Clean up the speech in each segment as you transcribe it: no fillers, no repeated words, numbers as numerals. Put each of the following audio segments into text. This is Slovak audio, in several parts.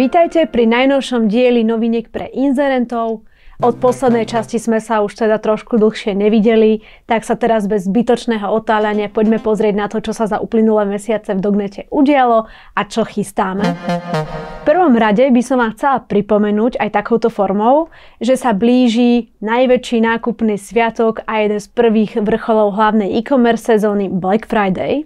Vítajte pri najnovšom dieli noviniek pre inzerentov. Od poslednej časti sme sa už teda trošku dlhšie nevideli, tak sa teraz bez zbytočného otáľania poďme pozrieť na to, čo sa za uplynulé mesiace v Dognete udialo a čo chystáme. V prvom rade by som vám chcela pripomenúť aj takouto formou, že sa blíži najväčší nákupný sviatok a jeden z prvých vrcholov hlavnej e-commerce sezóny Black Friday.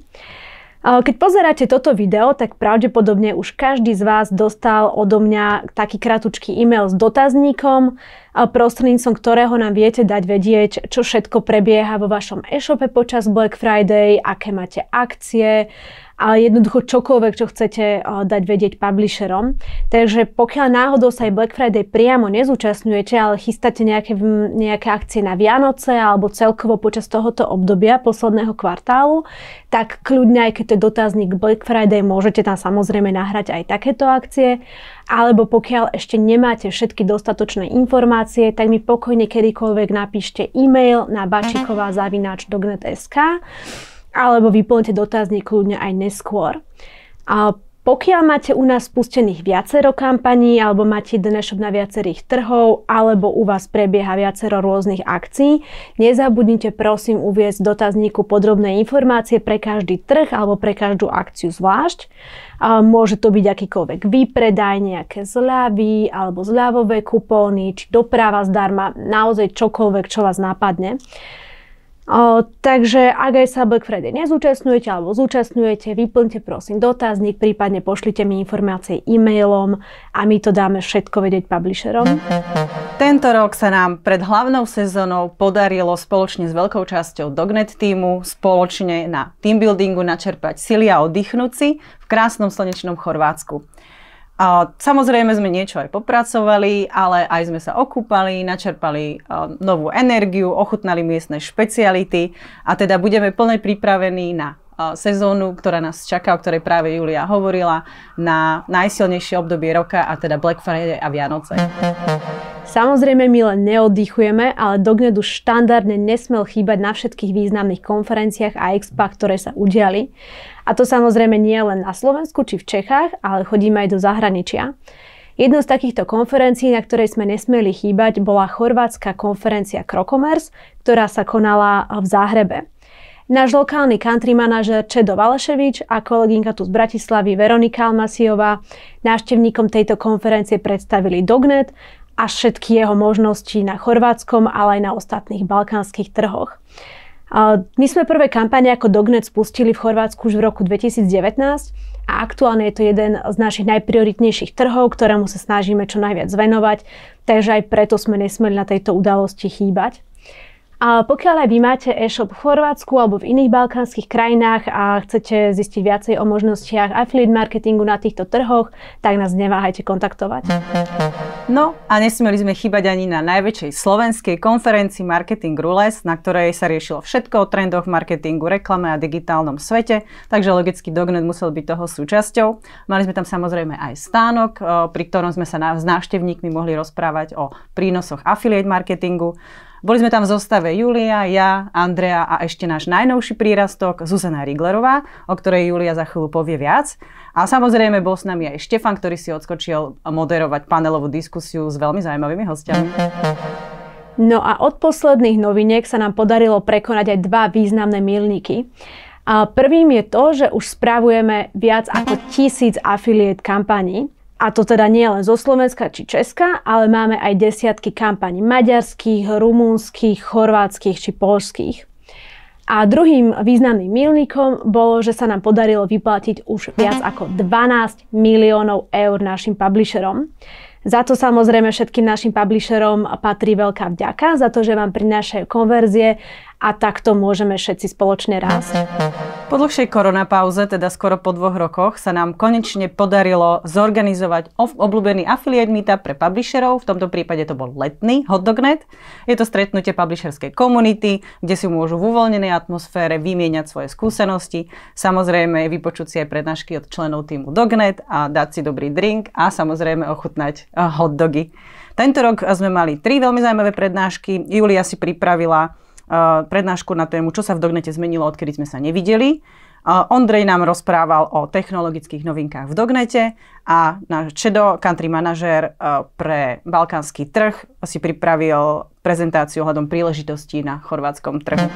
Keď pozeráte toto video, tak pravdepodobne už každý z vás dostal odo mňa taký kratučký e-mail s dotazníkom, prostredníctvom ktorého nám viete dať vedieť, čo všetko prebieha vo vašom e-shope počas Black Friday, aké máte akcie, ale jednoducho čokoľvek, čo chcete dať vedieť publisherom. Takže pokiaľ náhodou sa aj Black Friday priamo nezúčastňujete, ale chystáte nejaké akcie na Vianoce alebo celkovo počas tohoto obdobia posledného kvartálu, tak kľudne, aj keď to je dotazník Black Friday, môžete tam samozrejme nahrať aj takéto akcie. Alebo pokiaľ ešte nemáte všetky dostatočné informácie, tak mi pokojne kedykoľvek napíšte e-mail na bačíková@dognet.sk alebo vyplňte dotazník kľudne aj neskôr. A pokiaľ máte u nás spustených viacero kampaní, alebo máte dnešok na viacerých trhov, alebo u vás prebieha viacero rôznych akcií, nezabudnite prosím uviesť v dotazníku podrobné informácie pre každý trh alebo pre každú akciu zvlášť. Môže to byť akýkoľvek výpredaj, nejaké zľavy alebo zľavové kupóny, či doprava zdarma, naozaj čokoľvek, čo vás napadne. Takže ak aj sa Black Friday nezúčastňujete alebo zúčastňujete, vyplňte prosím dotazník, prípadne pošlite mi informácie e-mailom a my to dáme všetko vedieť publisherom. Tento rok sa nám pred hlavnou sezónou podarilo spoločne s veľkou časťou Dognet týmu spoločne na teambuildingu načerpať sily a oddychnúť si v krásnom slnečnom Chorvátsku. Samozrejme sme niečo aj popracovali, ale aj sme sa okúpali, načerpali novú energiu, ochutnali miestne špeciality a teda budeme plne pripravení na sezónu, ktorá nás čaká, o ktorej práve Julia hovorila, na najsilnejšie obdobie roka, a teda Black Friday a Vianoce. Samozrejme, my len neoddychujeme, ale Dognet už štandardne nesmel chýbať na všetkých významných konferenciách a expách, ktoré sa udiali. A to samozrejme nie len na Slovensku či v Čechách, ale chodíme aj do zahraničia. Jednou z takýchto konferencií, na ktorej sme nesmeli chýbať, bola chorvátska konferencia Crocomers, ktorá sa konala v Záhrebe. Náš lokálny country manažer Čedo Valaševič a kolegynka tu z Bratislavy Veronika Almasiová návštevníkom tejto konferencie predstavili Dognet a všetky jeho možnosti na chorvátskom, ale aj na ostatných balkánskych trhoch. My sme prvé kampane ako Dognet spustili v Chorvátsku už v roku 2019 a aktuálne je to jeden z našich najprioritnejších trhov, ktorému sa snažíme čo najviac venovať, takže aj preto sme nesmeli na tejto udalosti chýbať. A pokiaľ aj vy máte e-shop v Chorvátsku alebo v iných balkánskych krajinách a chcete zistiť viacej o možnostiach affiliate marketingu na týchto trhoch, tak nás neváhajte kontaktovať. No a nesmeli sme chýbať ani na najväčšej slovenskej konferencii Marketing Rules, na ktorej sa riešilo všetko o trendoch marketingu, reklame a digitálnom svete, takže logicky Dognet musel byť toho súčasťou. Mali sme tam samozrejme aj stánok, pri ktorom sme sa s návštevníkmi mohli rozprávať o prínosoch affiliate marketingu. Boli sme tam v zostave Julia, ja, Andrea a ešte náš najnovší prírastok Zuzana Riglerová, o ktorej Julia za chvíľu povie viac. A samozrejme bol s nami aj Štefan, ktorý si odskočil moderovať panelovú diskusiu s veľmi zaujímavými hostiami. No a od posledných noviniek sa nám podarilo prekonať aj dva významné milníky. A prvým je to, že už spravujeme viac ako 1000 affiliate kampaní. A to teda nie len zo Slovenska či Česka, ale máme aj desiatky kampaní maďarských, rumúnskych, chorvátskych či poľských. A druhým významným milníkom bolo, že sa nám podarilo vyplatiť už viac ako 12 miliónov eur našim publisherom. Za to samozrejme všetkým našim publisherom patrí veľká vďaka, za to, že vám prinášajú konverzie a takto môžeme všetci spoločne rásť. Po dlhšej koronapauze, teda skoro po 2 rokoch, sa nám konečne podarilo zorganizovať obľúbený affiliate meetup pre publisherov, v tomto prípade to bol letný Dognet. Je to stretnutie publisherskej komunity, kde si môžu v uvoľnenej atmosfére vymieňať svoje skúsenosti, samozrejme vypočuť si aj prednášky od členov týmu Dognet a dať si dobrý drink a samozrejme ochutnať hot dogy. Tento rok sme mali 3 veľmi zaujímavé prednášky. Julia si pripravila prednášku na tému, čo sa v Dognete zmenilo, odkedy sme sa nevideli. Ondrej nám rozprával o technologických novinkách v Dognete a náš Čedo, country manažer pre balkánsky trh, si pripravil prezentáciu ohľadom príležitostí na chorvátskom trhu.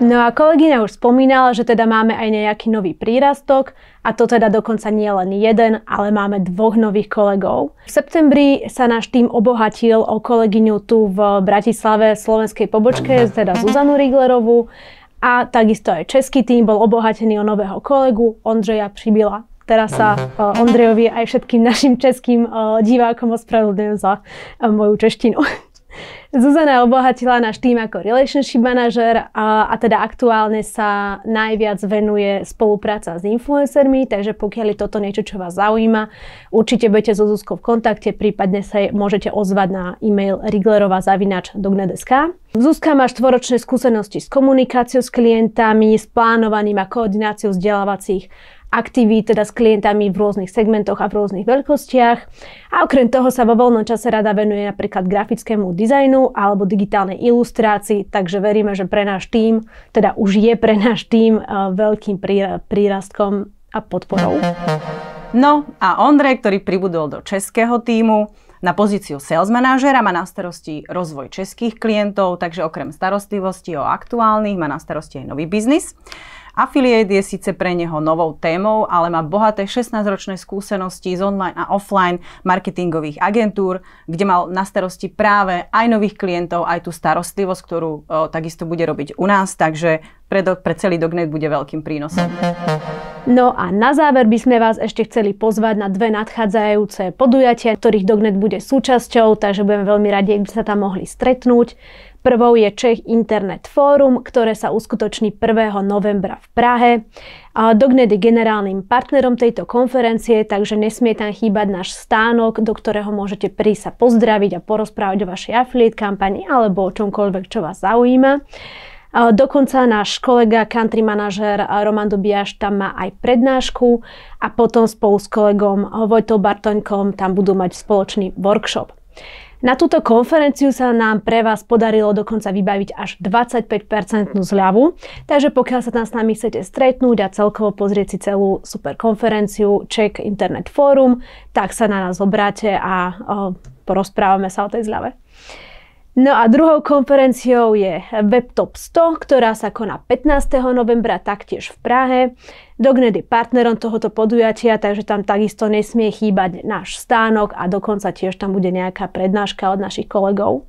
No a kolegyňa už spomínala, že teda máme aj nejaký nový prírastok a to teda dokonca nie len jeden, ale máme dvoch nových kolegov. V septembri sa náš tým obohatil o kolegyňu tu v Bratislave slovenskej pobočke, teda Zuzanu Riglerovú. A takisto aj český tím bol obohatený o nového kolegu Ondreja Přibila. Teraz sa Ondrejovi aj všetkým našim českým divákom ospravedlňujem za moju češtinu. Zuzana obohatila náš tým ako relationship manažer a teda aktuálne sa najviac venuje spolupráca s influencermi, takže pokiaľ je toto niečo, čo vás zaujíma, určite budete so Zuzkou v kontakte, prípadne sa môžete ozvať na e-mail riglerova@dognet.sk. Zuzka má 4-ročné skúsenosti s komunikáciou s klientami, s plánovaním a koordináciou vzdelávacích aktivít, teda s klientami v rôznych segmentoch a v rôznych veľkostiach. A okrem toho sa vo voľnom čase rada venuje napríklad grafickému dizajnu alebo digitálnej ilustrácii, takže veríme, že pre náš tím, teda už je pre náš tím veľkým prírastkom a podporou. No a Ondrej, ktorý pribudol do českého tímu, na pozíciu sales manažera, má na starosti rozvoj českých klientov, takže okrem starostlivosti o aktuálnych má na starosti aj nový biznis. Affiliate je síce pre neho novou témou, ale má bohaté 16-ročné skúsenosti z online a offline marketingových agentúr, kde mal na starosti práve aj nových klientov, aj tú starostlivosť, ktorú takisto bude robiť u nás, takže pre celý Dognet bude veľkým prínosom. No a na záver by sme vás ešte chceli pozvať na dve nadchádzajúce podujatia, ktorých Dognet bude súčasťou, takže budeme veľmi radi, ak by sa tam mohli stretnúť. Prvou je Czech Internet Forum, ktoré sa uskutoční 1. novembra v Prahe. Dognet je generálnym partnerom tejto konferencie, takže nesmie tam chýbať náš stánok, do ktorého môžete prísť sa pozdraviť a porozprávať o vašej affiliate kampani alebo o čomkoľvek, čo vás zaujíma. Dokonca náš kolega, country manažer Roman Dubiaš tam má aj prednášku a potom spolu s kolegom Vojtou Bartoňkom tam budú mať spoločný workshop. Na túto konferenciu sa nám pre vás podarilo dokonca vybaviť až 25% zľavu, takže pokiaľ sa tam s nami chcete stretnúť a celkovo pozrieť si celú super konferenciu Czech Internet Forum, tak sa na nás obráte a porozprávame sa o tej zľave. No a druhou konferenciou je Web TOP 100, ktorá sa koná 15. novembra taktiež v Prahe. Dognet je partnerom tohoto podujatia, takže tam takisto nesmie chýbať náš stánok a dokonca tiež tam bude nejaká prednáška od našich kolegov.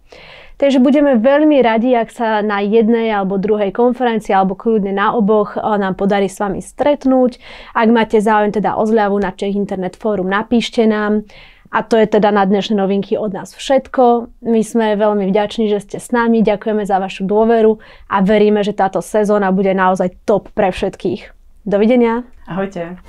Takže budeme veľmi radi, ak sa na jednej alebo druhej konferencii alebo kľudne na oboch nám podarí s vami stretnúť. Ak máte záujem teda o zľavu na Czech Internet Forum, napíšte nám. A to je teda na dnešné novinky od nás všetko. My sme veľmi vďační, že ste s nami, ďakujeme za vašu dôveru a veríme, že táto sezóna bude naozaj top pre všetkých. Dovidenia. Ahojte.